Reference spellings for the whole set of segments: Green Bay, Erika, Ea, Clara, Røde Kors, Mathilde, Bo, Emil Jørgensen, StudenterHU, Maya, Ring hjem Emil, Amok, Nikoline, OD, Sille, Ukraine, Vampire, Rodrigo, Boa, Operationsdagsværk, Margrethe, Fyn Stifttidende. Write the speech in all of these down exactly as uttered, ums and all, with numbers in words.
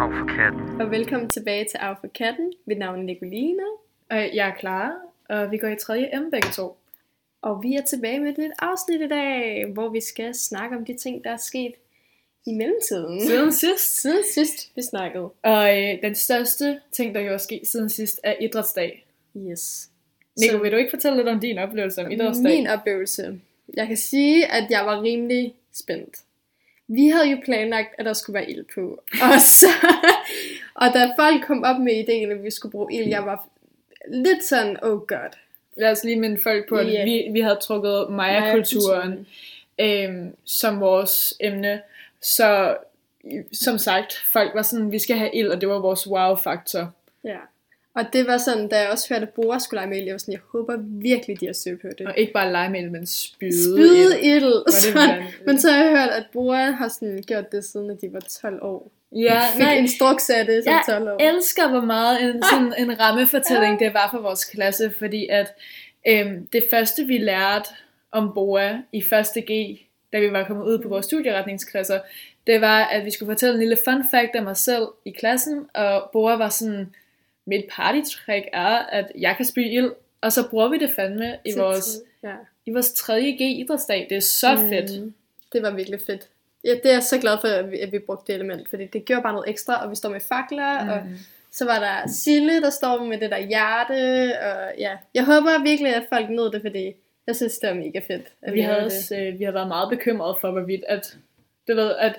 Af for katten. Og velkommen tilbage til Af for katten. Mit navn er Nikoline. Og jeg er Clara, og vi går i tredje M begge to. Og vi er tilbage med et afsnit i dag, hvor vi skal snakke om de ting, der er sket i mellemtiden. Siden sidst. Siden sidst, vi snakkede. Og øh, den største ting, der jo er sket siden sidst, er idrætsdag. Yes. Nico, så vil du ikke fortælle lidt om din oplevelse om idrætsdag? Min oplevelse. Jeg kan sige, at jeg var rimelig spændt. Vi havde jo planlagt, at der skulle være ild på. Og, så, og da folk kom op med ideen, at vi skulle bruge ild, jeg var lidt sådan, oh god. Lad os lige minde folk på, at yeah. vi, vi havde trukket Maya-kulturen øhm, som vores emne. Så som sagt, folk var sådan, vi skal have ild, og det var vores wow-faktor. Ja. Og det var sådan, da jeg også hørte, at Boa skulle lege med ild, jeg var sådan, jeg håber virkelig, de har styr på det. Og ikke bare lege med ild, men spyde, spyde ild. ild. Så, men så har jeg hørt, at Boa har sådan gjort det, siden at de var tolv år. Ja, fik nej, instruks af det som jeg tolv år. Jeg elsker, hvor meget en, sådan en rammefortælling det var for vores klasse, fordi at øhm, det første, vi lærte om Boa i første G, da vi var kommet ud på vores studieretningsklasser, det var, at vi skulle fortælle en lille fun fact af mig selv i klassen, og Boa var sådan, mit partytrick er, at jeg kan spy ild, og så bruger vi det fandme i vores, ja. i vores tredje G idrætsdag. Det er så mm. fedt. Det var virkelig fedt. Ja, det er jeg så glad for, at vi, at vi brugte det element, fordi det gjorde bare noget ekstra, og vi står med fakler, mm. og så var der Sille, der står med det der hjerte, og ja, jeg håber virkelig, at folk nød det, fordi jeg synes, det var mega fedt. At vi, vi, havde også, øh, vi havde været meget bekymrede for, hvorvidt, at, du ved, at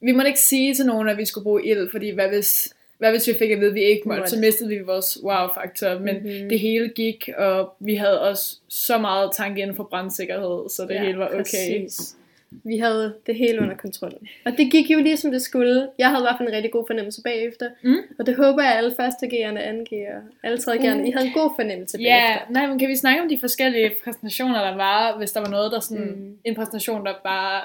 vi måtte ikke sige til nogen, at vi skulle bruge ild, fordi hvad hvis... Hvad hvis vi fik at vide, at vi ikke måtte, så mistede vi vores wow-faktor, men mm-hmm. det hele gik, og vi havde også så meget tanke inden for brandsikkerhed, så det ja, hele var okay. Præcis. Vi havde det hele under kontrollen. Og det gik jo lige som det skulle. Jeg havde i hvert fald en rigtig god fornemmelse bagefter, mm. og det håber jeg, at alle førstegerne, andegerer, alle tredjegerne, mm. I havde en god fornemmelse yeah. bagefter. Nej, men kan vi snakke om de forskellige præsentationer, der var, hvis der var noget, der sådan, mm. en præsentation, der bare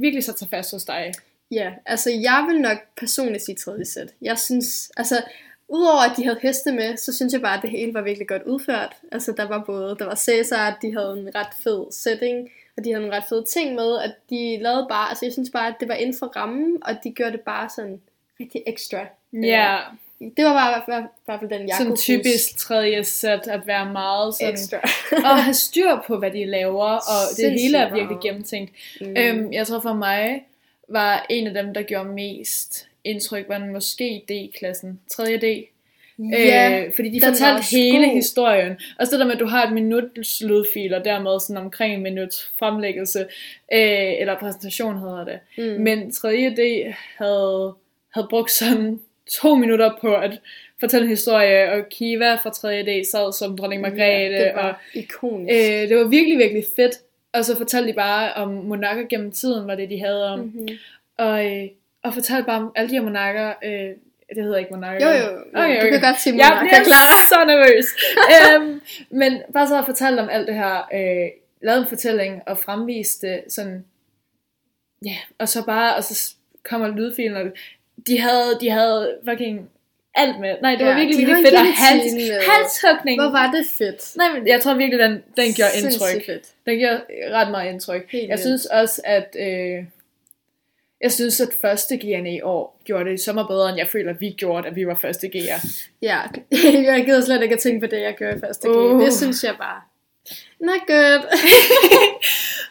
virkelig satte sig fast hos dig? Ja, yeah, altså jeg vil nok personligt sige tredje sæt. Jeg synes, altså udover at de havde heste med, så synes jeg bare, at det hele var virkelig godt udført. Altså der var både, der var Cæsar, de havde en ret fed setting, og de havde en ret fed ting med, og de lavede bare, altså jeg synes bare, at det var inden for rammen, og de gjorde det bare sådan rigtig ekstra. Ja. Yeah. Det var bare, bare, bare for den, jeg som kunne typisk tredje sæt at være meget sådan og have styr på, hvad de laver, og det sindssygt hele er virkelig gennemtænkt. Mm. Øhm, jeg tror for mig var en af dem, der gjorde mest indtryk, var den måske D-klassen. tredje D. Ja, øh, fordi de fortalte hele god. historien. Og så der med, at du har et minuts lydfil, og dermed sådan omkring en minuts fremlæggelse, øh, eller præsentation hedder det. Mm. Men tredje D havde, havde brugt sådan to minutter på at fortælle en historie, og Kiva fra tredje D sad som dronning Margrethe. Ja, det var og, ikonisk. Øh, det var virkelig, virkelig fedt. Og så fortalte de bare om monarker gennem tiden, var det de havde om. Mm-hmm. Og, og fortalte bare om alle de her monarker. Øh, det hedder ikke monarker. Jo, jo. jo. Okay, okay. Du kan godt sige monarker. Jeg bliver så nervøs. øhm, men bare så at fortælle om alt det her. Øh, lavede en fortælling og fremviste sådan. Ja, yeah. og så bare, og så kommer lydfilen. Og de havde, de havde fucking alt med. Nej, det var ja, virkelig, virkelig fedt. Og hals, halshugning. Hvor var det fedt. Nej, men jeg tror virkelig, den, den gjorde indtryk. Fedt. Den gjorde ret meget indtryk. Helt jeg vildt. synes også, at øh, jeg synes, at første G'erne i år gjorde det så meget bedre, end jeg føler, at vi gjorde, at vi var første G'er. Ja, jeg gider slet ikke at tænke på det, jeg gjorde i første G. Uh. Det synes jeg bare. Not good.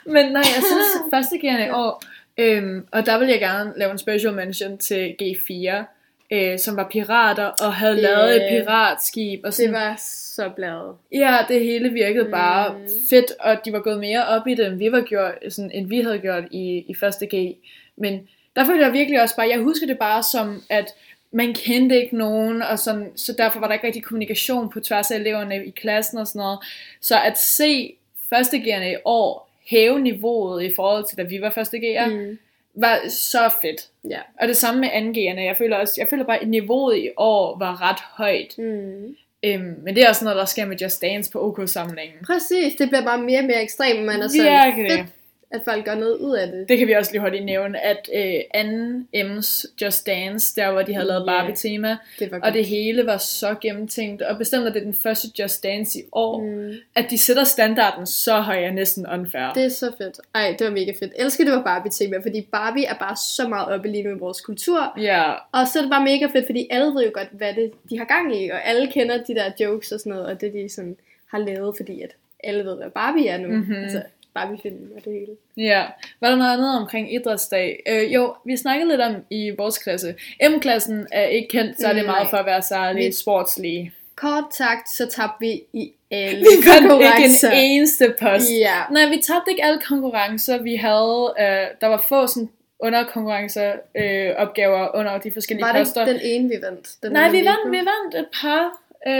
Men nej, jeg synes, at første G'erne i år, øh, og der vil jeg gerne lave en special mention til G fire, Øh, som var pirater og havde yeah. lavet et piratskib og sådan. Det var så bladet. Ja, det hele virkede mm. bare fedt, og de var gået mere op i det, end vi, var gjort, sådan, end vi havde gjort i, i første G. Men der følte jeg virkelig også bare, jeg husker det bare som, at man kendte ikke nogen, og sådan, så derfor var der ikke rigtig kommunikation på tværs af eleverne i klassen og sådan noget. Så at se første G'erne i år hæve niveauet i forhold til, da vi var første G'er, mm. var så fedt. Ja. Og det samme med anden G'erne. Jeg føler også, jeg føler bare, at niveauet i år var ret højt. Mm. Øhm, men det er også noget, der sker med Just Dance på OK-samlingen. Præcis, det bliver bare mere og mere ekstremt, men altså fedt, at folk gør noget ud af det. Det kan vi også lige hurtigt nævne, at øh, anden M's Just Dance, der hvor de havde lavet yeah. Barbie-tema, det og det hele var så gennemtænkt, og bestemt at det er den første Just Dance i år, mm. at de sætter standarden så højere, næsten unfair. Det er så fedt. Ej, det var mega fedt. Jeg elsker, det var Barbie-tema, fordi Barbie er bare så meget oppe lige nu i vores kultur, yeah. og så er det bare mega fedt, fordi alle ved jo godt, hvad det de har gang i, og alle kender de der jokes og sådan noget, og det de sådan har lavet, fordi at alle ved, hvad Barbie er nu. Mm-hmm. Altså, Barbie-filmen og det hele. Ja. Var der noget andet omkring idrætsdag? Øh, jo, vi snakkede lidt om i vores klasse. M-klassen er ikke kendt, så er det Nej. meget for at være særlig sportslige. Kort sagt, så tabte vi i alle vi konkurrencer. Vi ikke en eneste post. Ja. Nej, vi tabte ikke alle konkurrencer. Vi havde, øh, der var få sådan underkonkurrencer, øh, opgaver under de forskellige var poster. Var det den ene, vi vandt? Den Nej, vi vandt, vi vandt et par. Øh,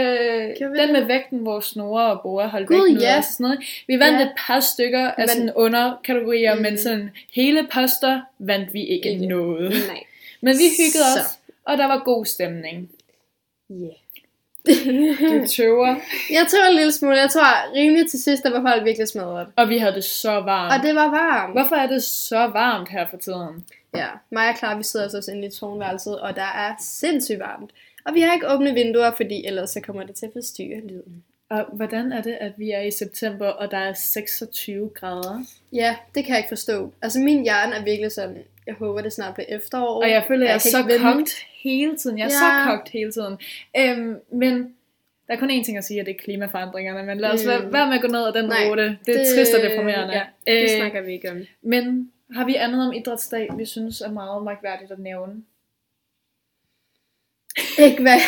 den med vægten, hvor Snore og Boa holdt vægten ud, yes. sådan noget. Vi vandt ja. et par stykker af vandt... sådan underkategorier, mm-hmm. men sådan hele poster vandt vi ikke yeah. noget. Nej. Men vi hyggede Så. os, og der var god stemning. Yeah. Du tøver. Jeg tøver en lille smule. Jeg tror rimelig til sidst, der var folk virkelig smadret. Og vi havde det så varmt. Og det var varmt. Hvorfor er det så varmt her for tiden? Ja, Maya og Clara, vi sidder også inde i tårnværelset, og der er sindssygt varmt. Og vi har ikke åbne vinduer, fordi ellers så kommer det til at forstyrre lyden. Og hvordan er det, at vi er i september, og der er seksogtyve grader? Ja, det kan jeg ikke forstå. Altså min hjerne er virkelig sådan, jeg håber det snart bliver efterår. Og jeg føler, jeg, jeg er så kogt hele tiden. Jeg er ja. så kogt hele tiden. Øhm, men der er kun én ting at sige, at det er klimaforandringerne. Men lad os mm. være med at gå ned ad den Nej, rute. Det er det, trist og deprimerende. Ja, det øh, snakker vi ikke om. Men har vi andet om idrætsdag, vi synes er meget mærkværdigt at nævne? Ikke hvad?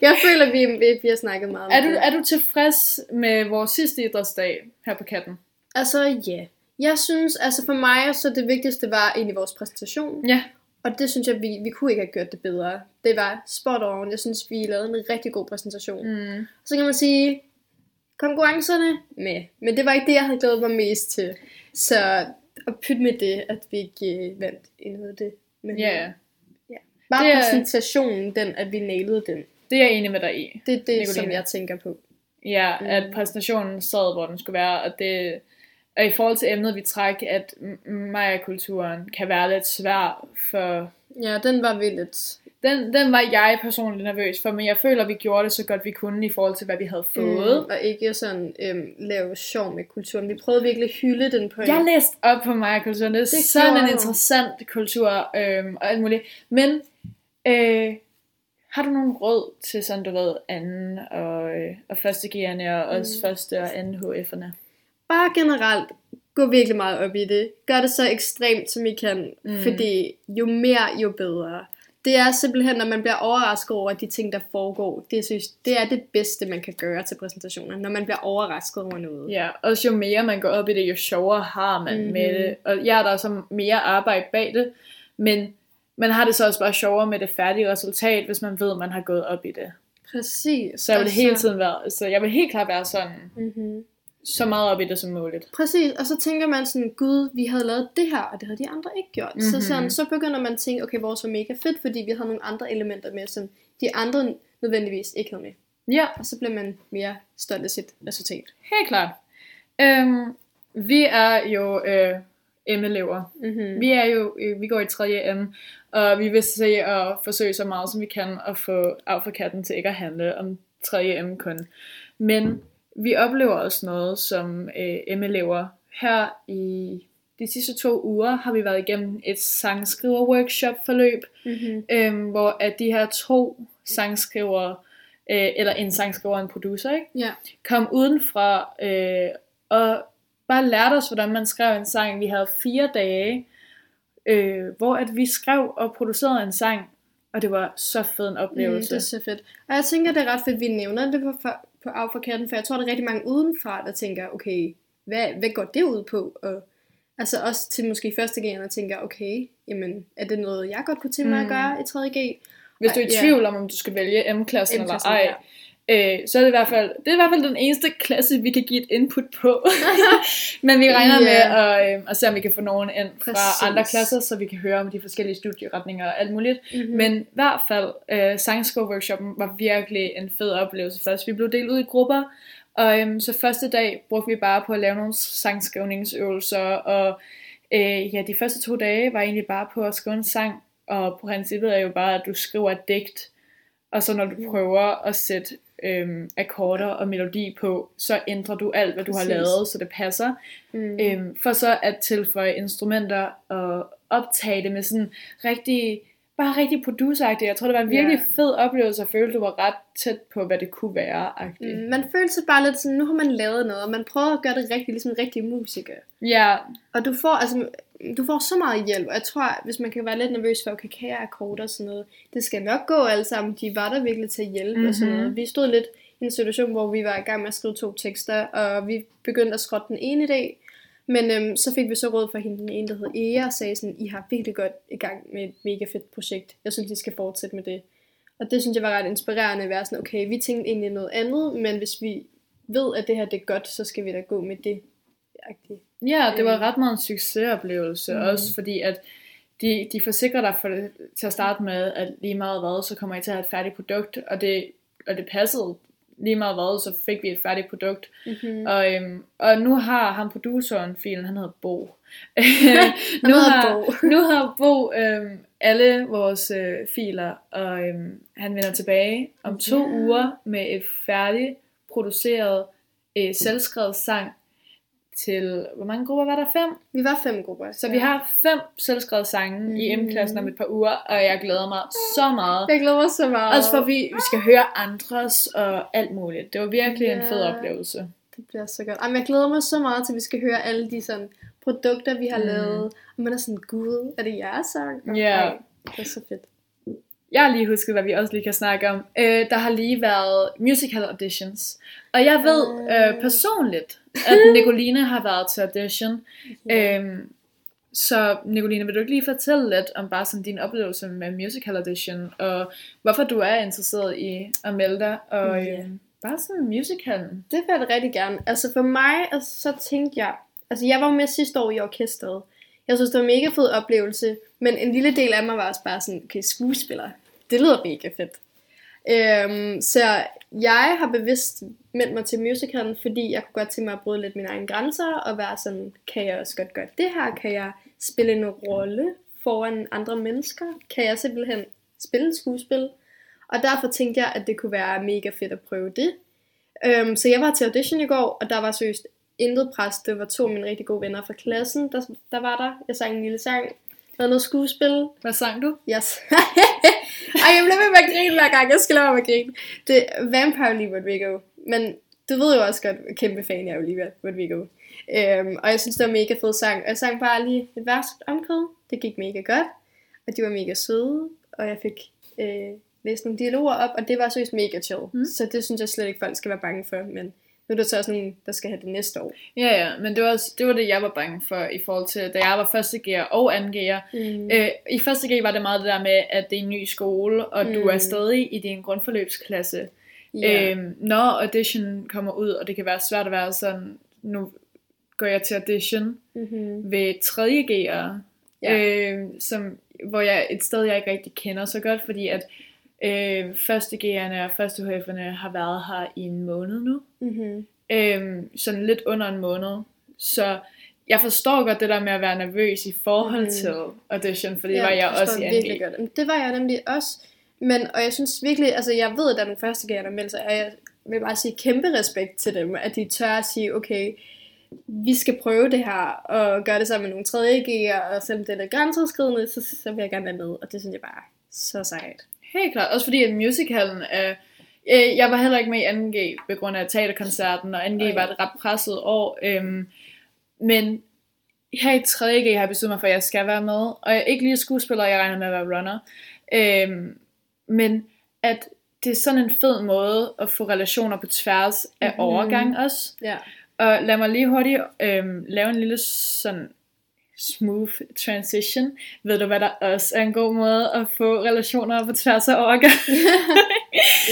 Jeg føler, vi, vi, vi har snakket meget om er du, det. Er du tilfreds med vores sidste idrætsdag her på Katten? Altså, ja. Yeah. Jeg synes, altså for mig, så det vigtigste var egentlig vores præsentation. Ja. Og det synes jeg, vi, vi kunne ikke have gjort det bedre. Det var spot on. Jeg synes, vi lavede en rigtig god præsentation. Mm. Så kan man sige, konkurrencerne? Næh. Men det var ikke det, jeg havde glædet mig mest til. Så at pytte med det, at vi ikke uh, vandt endnu det. Ja, yeah. Bare det er, præsentationen, den, at vi nailede den. Det er jeg enig med dig i. Det er det, Nikoline. Som jeg tænker på. Ja, mm. at præsentationen sad, hvor den skulle være. Og, det, og i forhold til emnet, vi træk, at Maya-kulturen kan være lidt svær for... Ja, den var vildt. Den, den var jeg personligt nervøs for, men jeg føler, vi gjorde det så godt, vi kunne i forhold til, hvad vi havde fået. Mm, og ikke sådan øhm, lave sjov med kulturen. Vi prøvede virkelig at hylde den på en... Jeg læste op på Maya-kulturen. Det er det sådan en interessant kultur øhm, og alt muligt. Men... Øh, har du nogen råd til sådan, du ved, anden og, øh, og første G'erne og også mm. første og anden H F'erne? Bare generelt, gå virkelig meget op i det. Gør det så ekstremt, som I kan, mm. fordi jo mere, jo bedre. Det er simpelthen, når man bliver overrasket over de ting, der foregår. Det, synes, det er det bedste, man kan gøre til præsentationer, når man bliver overrasket over noget. Ja, også jo mere man går op i det, jo sjovere har man mm-hmm. med det. Og ja, der er så mere arbejde bag det, men... Man har det så også bare sjovere med det færdige resultat, hvis man ved, at man har gået op i det. Præcis. Så jeg vil altså... hele tiden være, så jeg vil helt klart være sådan, mm-hmm. så meget op i det som muligt. Præcis, og så tænker man sådan, gud, vi havde lavet det her, og det havde de andre ikke gjort. Mm-hmm. Så, sådan, så begynder man at tænke, okay, vores var mega fedt, fordi vi havde nogle andre elementer med, som de andre nødvendigvis ikke havde med. Ja. Og så bliver man mere stolt af sit resultat. Helt klart. Øhm, vi er jo... Øh, M-elever. Mm-hmm. Vi er jo, vi går i tredje M, og vi vil se at forsøge så meget som vi kan at få af for katten til ikke at handle om tredje M kun. Men vi oplever også noget som øh, M-elever. Her i de sidste to uger har vi været igennem et sangskriver-workshop-forløb, mm-hmm. øh, hvor at de her to sangskrivere, øh, eller en sangskriver og en producer, ikke? Yeah. kom udenfra øh, og bare lærte os, hvordan man skrev en sang. Vi havde fire dage, øh, hvor at vi skrev og producerede en sang, og det var så fed en oplevelse. Mm, det er så fedt. Og jeg tænker, det er ret fedt, at vi nævner det på, på Afforkatten, for jeg tror, der er rigtig mange udenfra, der tænker, okay, hvad, hvad går det ud på? Og altså også til måske første G'erne tænker, okay, jamen, er det noget, jeg godt kunne tænke mig at gøre mm. i tredje G? Hvis du er i tvivl ja. om, om du skal vælge M-klassen, M-klassen eller ej, ja. Øh, så er det i hvert fald, det er i hvert fald den eneste klasse, vi kan give et input på. Men vi regner yeah. med at, øh, at se, om vi kan få nogen ind fra Præcis. andre klasser, så vi kan høre om de forskellige studieretninger og alt muligt. Mm-hmm. Men i hvert fald, øh, sangskole-workshoppen var virkelig en fed oplevelse for os. Vi blev delt ud i grupper, Og øhm, så første dag brugte vi bare på at lave nogle sangskrivningsøvelser, og øh, ja, de første to dage var egentlig bare på at skrive en sang, og princippet er jo bare, at du skriver et digt, og så når du prøver at sætte øhm, akkorder og melodi på, så ændrer du alt, hvad du Præcis. Har lavet, så det passer, mm. øhm, for så at tilføje instrumenter og optage det med sådan rigtig... bare rigtig produceragtigt. Jeg tror, det var en virkelig yeah. fed oplevelse at føle, at du var ret tæt på, hvad det kunne være-agtigt. Mm, man følte sig bare lidt sådan, nu har man lavet noget, og man prøver at gøre det rigtigt, ligesom en rigtig musiker. Ja. Yeah. Og du får, altså, du får så meget hjælp, og jeg tror, hvis man kan være lidt nervøs for, okay, kan jeg akkorder og sådan noget, det skal nok gå alle sammen, de var der virkelig til at hjælpe mm-hmm. og sådan noget. Vi stod lidt i en situation, hvor vi var i gang med at skrive to tekster, og vi begyndte at skrotte den ene dag, Men øhm, så fik vi så råd fra hende, den ene, der hed Ea, og sagde sådan, I har virkelig godt i gang med et mega fedt projekt. Jeg synes, I skal fortsætte med det. Og det synes jeg var ret inspirerende at være sådan, okay, vi tænkte egentlig noget andet, men hvis vi ved, at det her det er godt, så skal vi da gå med det. Ja, det var ret meget en succesoplevelse, mm. også fordi at de, de forsikrer dig for det, til at starte med, at lige meget hvad, så kommer I til at have et færdigt produkt, og det, og det passede. Lige meget hvad, så fik vi et færdigt produkt. Mm-hmm. Og, øhm, og nu har ham produceren, filen, han hedder Bo. nu, har, Bo. nu har Bo øhm, alle vores øh, filer, og øhm, han vender tilbage om to yeah. uger med et færdigt produceret, øh, selvskrevet sang til, hvor mange grupper var der? Fem? Vi var fem grupper. Så ja. Vi har fem selvskrevet sange mm. i M-klassen om et par uger, og jeg glæder mig så meget. Jeg glæder mig så meget. Også for vi, vi skal høre andres og alt muligt. Det var virkelig ja. En fed oplevelse. Det bliver så godt. Jamen, jeg glæder mig så meget til, vi skal høre alle de sådan produkter, vi har mm. lavet. Og man er sådan, gud, er det jeres sang? Ja. Yeah. Det er så fedt. Jeg har lige husket, hvad vi også lige kan snakke om. Øh, der har lige været musical auditions. Og jeg ved øh. Øh, personligt, at Nikoline har været til audition. Yeah. Øhm, så Nikoline, vil du ikke lige fortælle lidt om bare sådan din oplevelse med musical audition, og hvorfor du er interesseret i at melde dig, og yeah. øh, bare sådan musicalen? Det vil jeg rigtig gerne. Altså for mig, altså, så tænkte jeg, altså jeg var med sidste år i orkestret. Jeg synes, det var en mega fed oplevelse, men en lille del af mig var også bare sådan, okay, skuespiller, det lyder mega fedt. Øhm, så jeg har bevidst meldt mig til musicalen, fordi jeg kunne godt tænke mig at bryde lidt mine egne grænser, og være sådan, kan jeg også godt gøre det her? Kan jeg spille en rolle foran andre mennesker? Kan jeg simpelthen spille et skuespil? Og derfor tænkte jeg, at det kunne være mega fedt at prøve det. Øhm, så jeg var til audition i går, og der var seriøst intet pres. Det var to af mine rigtig gode venner fra klassen, der, der var der. Jeg sang en lille sang. Der var noget skuespil. Hvad sang du? Yes. Ej, jeg blev ved med at grine hver gang. Jeg skal lade mig med at grine. Det er Vampire lige Rodrigo. Men du ved jo også godt, kæmpe fan jeg er jo lige Rodrigo. Øhm, og jeg synes, det var mega fed sang. Og jeg sang bare lige et vers omkring. Det gik mega godt. Og de var mega søde. Og jeg fik øh, læst nogle dialoger op. Og det var seriøst mega chill. Mm. Så det synes jeg slet ikke, folk skal være bange for. Men... nu er der så også nogen, der skal have det næste år. Ja, ja, men det var, også, det var det, jeg var bange for, i forhold til, da jeg var første G'er og anden G'er. Mm. Øh, I første G var det meget det der med, at det er en ny skole, og mm. du er stadig i din grundforløbsklasse. Yeah. Øh, når audition kommer ud, og det kan være svært at være sådan, nu går jeg til audition mm-hmm. ved tredje G'er, yeah. øh, som, hvor jeg et sted, jeg ikke rigtig kender så godt, fordi at Øh, første G'erne og første H F'erne har været her i en måned nu mm-hmm. øh, sådan lidt under en måned, så jeg forstår godt det der med at være nervøs i forhold mm. til audition, for det ja, var jeg også i anden G. Det var jeg nemlig også, men, og jeg synes virkelig, altså jeg ved, at der er nogle første G'erne, men så jeg vil bare sige kæmpe respekt til dem, at de tør at sige, okay, vi skal prøve det her, og gøre det sammen med nogle tredje G'er, og selvom det er lidt grænseoverskridende, så, så vil jeg gerne være med, og det synes jeg bare så sejt. Helt klart. Også fordi at musicalen, øh, øh, jeg var heller ikke med i anden G på grund af teaterkoncerten, og anden G var et ret presset år. Øh, men her i tredje G har jeg besluttet mig for, at jeg skal være med. Og jeg er ikke lige skuespiller, jeg regner med at være runner. Øh, men at det er sådan en fed måde at få relationer på tværs af mm-hmm. overgang også. Yeah. Og lad mig lige hurtigt øh, lave en lille sådan... smooth transition. Ved du, hvad der også er en god måde at få relationer på tværs af organ?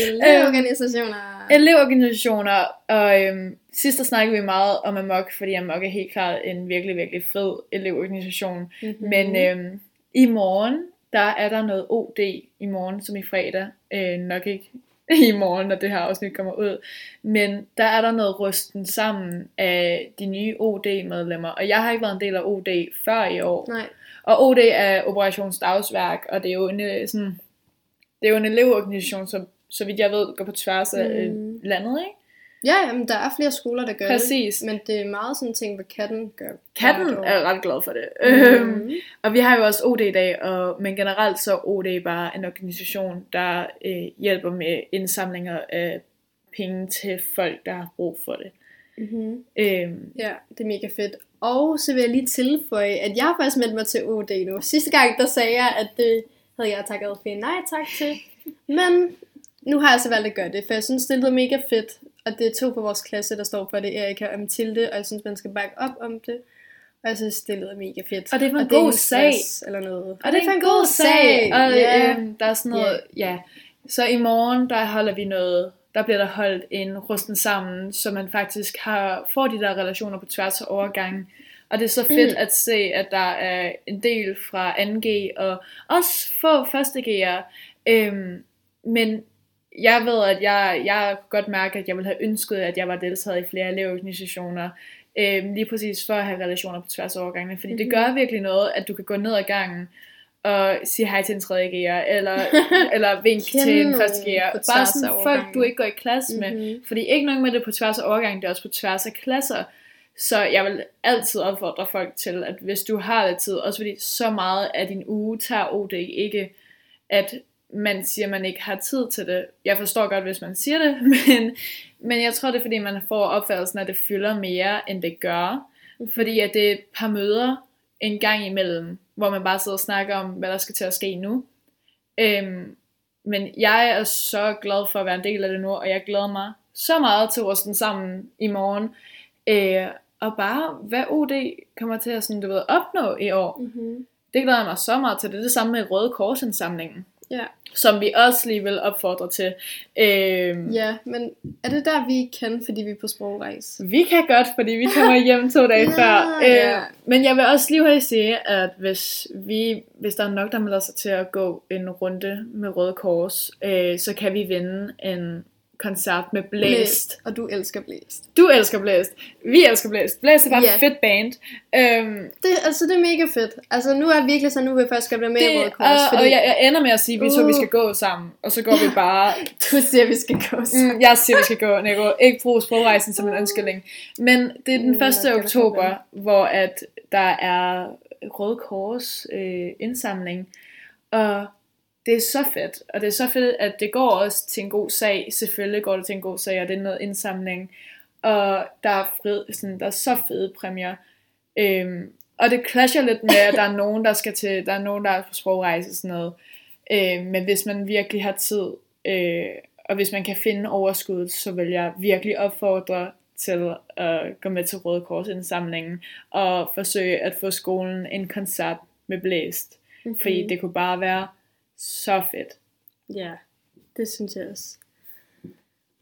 Elevorganisationer. Elevorganisationer. Og øhm, sidst der snakkede vi meget om Amok, fordi Amok er helt klart en virkelig, virkelig fed elevorganisation. Mm-hmm. Men øhm, i morgen, der er der noget O D i morgen, som i fredag. Øh, nok ikke i morgen, når det her afsnit kommer ud. Men der er der noget rysten sammen af de nye O D-medlemmer. Og jeg har ikke været en del af O D før i år. Nej. Og O D er Operationsdagsværk, og det er jo en, sådan, det er jo en elevorganisation, som så vidt jeg ved går på tværs af mm. landet, ikke? Ja, jamen, der er flere skoler, der gør Præcis. det. Men det er meget sådan en ting, hvad katten gør. Katten er ret glad for det. Mm-hmm. Og vi har jo også O D-dag, og, men generelt så er O D bare en organisation, der øh, hjælper med indsamlinger af penge til folk, der har brug for det. Mm-hmm. Øhm. Ja, det er mega fedt. Og så vil jeg lige tilføje, at jeg faktisk meldte mig til O D nu. Sidste gang, der sagde jeg, at det havde jeg takket for nej tak til. Men nu har jeg så valgt at gøre det, for jeg synes, det lyder mega fedt. Og det er to på vores klasse, der står for det, Erika og Mathilde, og jeg synes, man skal bakke op om det. Og jeg synes, det lyder mega fedt. Og det er for en, en god sag. Eller noget. Og, og det er for en god sag. Og yeah. øhm, der er sådan noget, yeah. ja. Så i morgen, der holder vi noget, der bliver der holdt en rusten sammen, så man faktisk har, får de der relationer på tværs af overgangen. Og det er så fedt mm. at se, at der er en del fra anden G, og også få første G'er. Øhm, men... Jeg ved, at jeg, jeg kunne godt mærke, at jeg ville have ønsket, at jeg var deltaget i flere elevorganisationer, øh, lige præcis for at have relationer på tværs af overgangene, fordi mm-hmm. det gør virkelig noget, at du kan gå ned ad gangen og sige hej til en tredje G'er, eller, eller vink til en første G'er. Bare sådan folk, du ikke går i klasse med, mm-hmm. fordi ikke nok med det på tværs af overgangen, det er også på tværs af klasser. Så jeg vil altid opfordre folk til, at hvis du har lidt tid, også fordi så meget af din uge tager O D ikke, at man siger, at man ikke har tid til det. Jeg forstår godt, hvis man siger det, men, men jeg tror, det er, fordi man får opfattelsen, at det fylder mere, end det gør. Fordi at det er et par møder en gang imellem, hvor man bare sidder og snakker om, hvad der skal til at ske nu. Øhm, men jeg er så glad for at være en del af det nu, og jeg glæder mig så meget til rusten sammen i morgen. Øh, og bare, hvad O D kommer til at sådan, du ved, opnå i år. Mm-hmm. Det glæder jeg mig så meget til. Det er det samme med Røde Kors-indsamlingen. Ja. Som vi også lige vil opfordre til. øhm, Ja, men er det der vi kan, fordi vi er på sprogrejse? Vi kan godt, fordi vi kommer hjem to dage ja, før øh, ja. Men jeg vil også lige hurtigt sige, at hvis, vi, hvis der er nok, der melder sig til at gå en runde med Røde Kors, øh, så kan vi vinde en koncert med Blæst. Blæst. Og du elsker Blæst. Du elsker Blæst. Vi elsker Blæst. Blæst er bare yeah. et fedt band. Øhm, det, altså, det er mega fedt. Altså, nu er virkelig så, nu vil jeg faktisk gerne være med det, i Røde Kors. Og, fordi... og jeg, jeg ender med at sige, at vi uh. så, vi skal gå sammen. Og så går vi bare... Du siger, vi skal gå sammen. Mm, jeg siger, vi skal gå. Nico. Ikke brug sprogrejsen som en ønskeling. Men det er den mm, første oktober, hvor at der er Røde Kors øh, indsamling. Og... det er så fedt, og det er så fedt, at det går også til en god sag. Selvfølgelig går det til en god sag, og det er noget indsamling. Og der er, fred, sådan, der er så fede præmier. Øhm, og det clasher lidt med, at der er nogen, der skal til, der er nogen, der er på sprogrejse og sådan noget. Øhm, men hvis man virkelig har tid, øh, og hvis man kan finde overskud, så vil jeg virkelig opfordre til at gå med til Røde Kors-indsamlingen og forsøge at få skolen en koncert med Blæst. Mm-hmm. Fordi det kunne bare være... så fedt. Ja, det synes jeg også.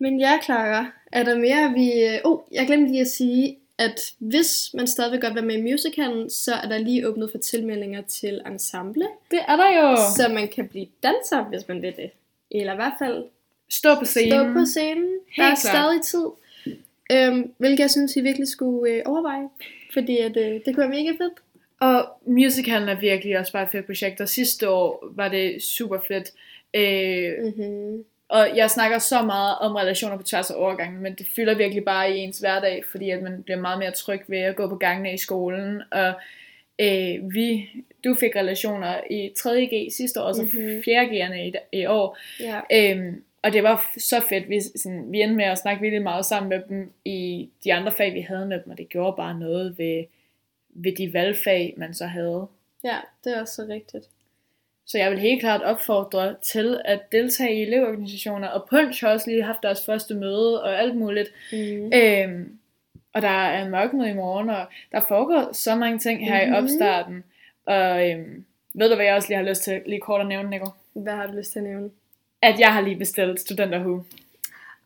Men ja, Clara, er der mere vi... Åh, oh, jeg glemte lige at sige, at hvis man stadig vil godt være med i musicalen, så er der lige åbnet for tilmeldinger til ensemble. Det er der jo! Så man kan blive danser, hvis man vil det. Eller i hvert fald... stå på scenen. Stå på scenen. Helt der er klar. Stadig tid. Øhm, hvilket jeg synes, I virkelig skulle øh, overveje. Fordi at, øh, det kunne være mega fedt. Og musicalen er virkelig også bare et fedt projekt, og sidste år var det super fedt. Øh, mm-hmm. Og jeg snakker så meget om relationer på tværs af overgangen, men det fylder virkelig bare i ens hverdag, fordi at man bliver meget mere tryg ved at gå på gangene i skolen. Og øh, vi, du fik relationer i tredje G sidste år, og så mm-hmm. fjerde G'erne i, i år. Yeah. Øh, og det var f- så fedt. Vi, sådan, vi endte med at snakke virkelig meget sammen med dem i de andre fag, vi havde med dem, og det gjorde bare noget ved... ved de valgfag, man så havde. Ja, det er også så rigtigt. Så jeg vil helt klart opfordre til at deltage i elevorganisationer, og Punch har også lige haft deres første møde, og alt muligt. Mm. Øhm, og der er Amok med i morgen, og der foregår så mange ting her mm. i opstarten. Og øhm, ved du, hvad jeg også lige har lyst til, lige kort at nævne, Nico? Hvad har du lyst til at nævne? At jeg har lige bestilt StudenterHU.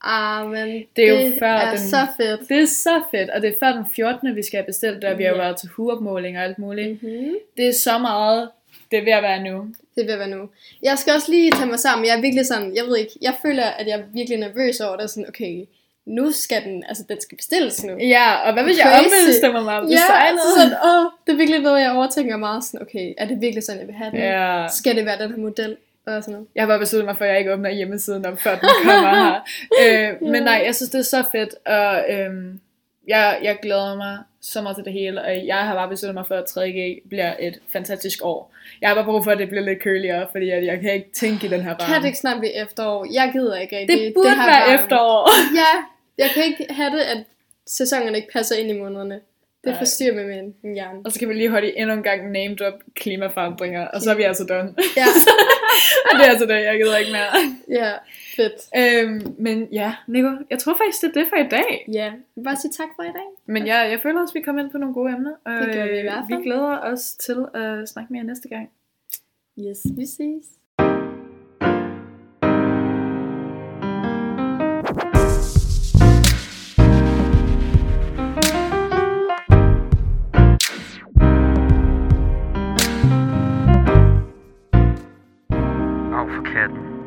Ah, men det er, det jo før er den, så fedt. Det er så fedt, og det er før den fjortende vi skal have bestilt, der vi har været til H U-opmåling og alt muligt. Mm-hmm. Det er så meget, det er ved at være nu. det vil være nu. Jeg skal også lige tage mig sammen. Jeg er virkelig sådan, jeg ved ikke, jeg føler, at jeg er virkelig nervøs over det. Sådan, okay, nu skal den, altså den skal bestilles nu. Ja, og hvad hvis jeg ombestemmer mig om det? Ja, sådan, åh, det er virkelig noget, jeg overtænker meget. Sådan, okay, er det virkelig sådan, jeg vil have den? Ja. Skal det være den her model? Og sådan noget. Jeg har bare besluttet mig for, at jeg ikke åbner hjemmesiden om, før den kommer her. øh, men nej, jeg synes, det er så fedt, og øh, jeg, jeg glæder mig så meget til det hele, og jeg har bare besluttet mig for, at tredje G bliver et fantastisk år. Jeg har bare brug for, at det bliver lidt køligere, fordi jeg, jeg kan ikke tænke i den her varme. Kan det ikke snart blive efterår? Jeg gider ikke rigtig det. Det burde det her være varme. Efterår. Ja, jeg kan ikke have det, at sæsonerne ikke passer ind i månederne. Det forstyrrer mig med min hjerne. Og så kan vi lige hurtigt endnu en gang name drop klimaforandringer, og så er vi altså done. Ja. Det er altså det, jeg gider ikke mere. Ja, fedt. Øhm, men ja, Nico, jeg tror faktisk, det er det for i dag. Ja, bare sige tak for i dag. Men ja, jeg føler også, vi kommer ind på nogle gode emner. Og det gør vi i hvert fald. Vi glæder os til at snakke mere næste gang. Yes, vi ses. Forkert.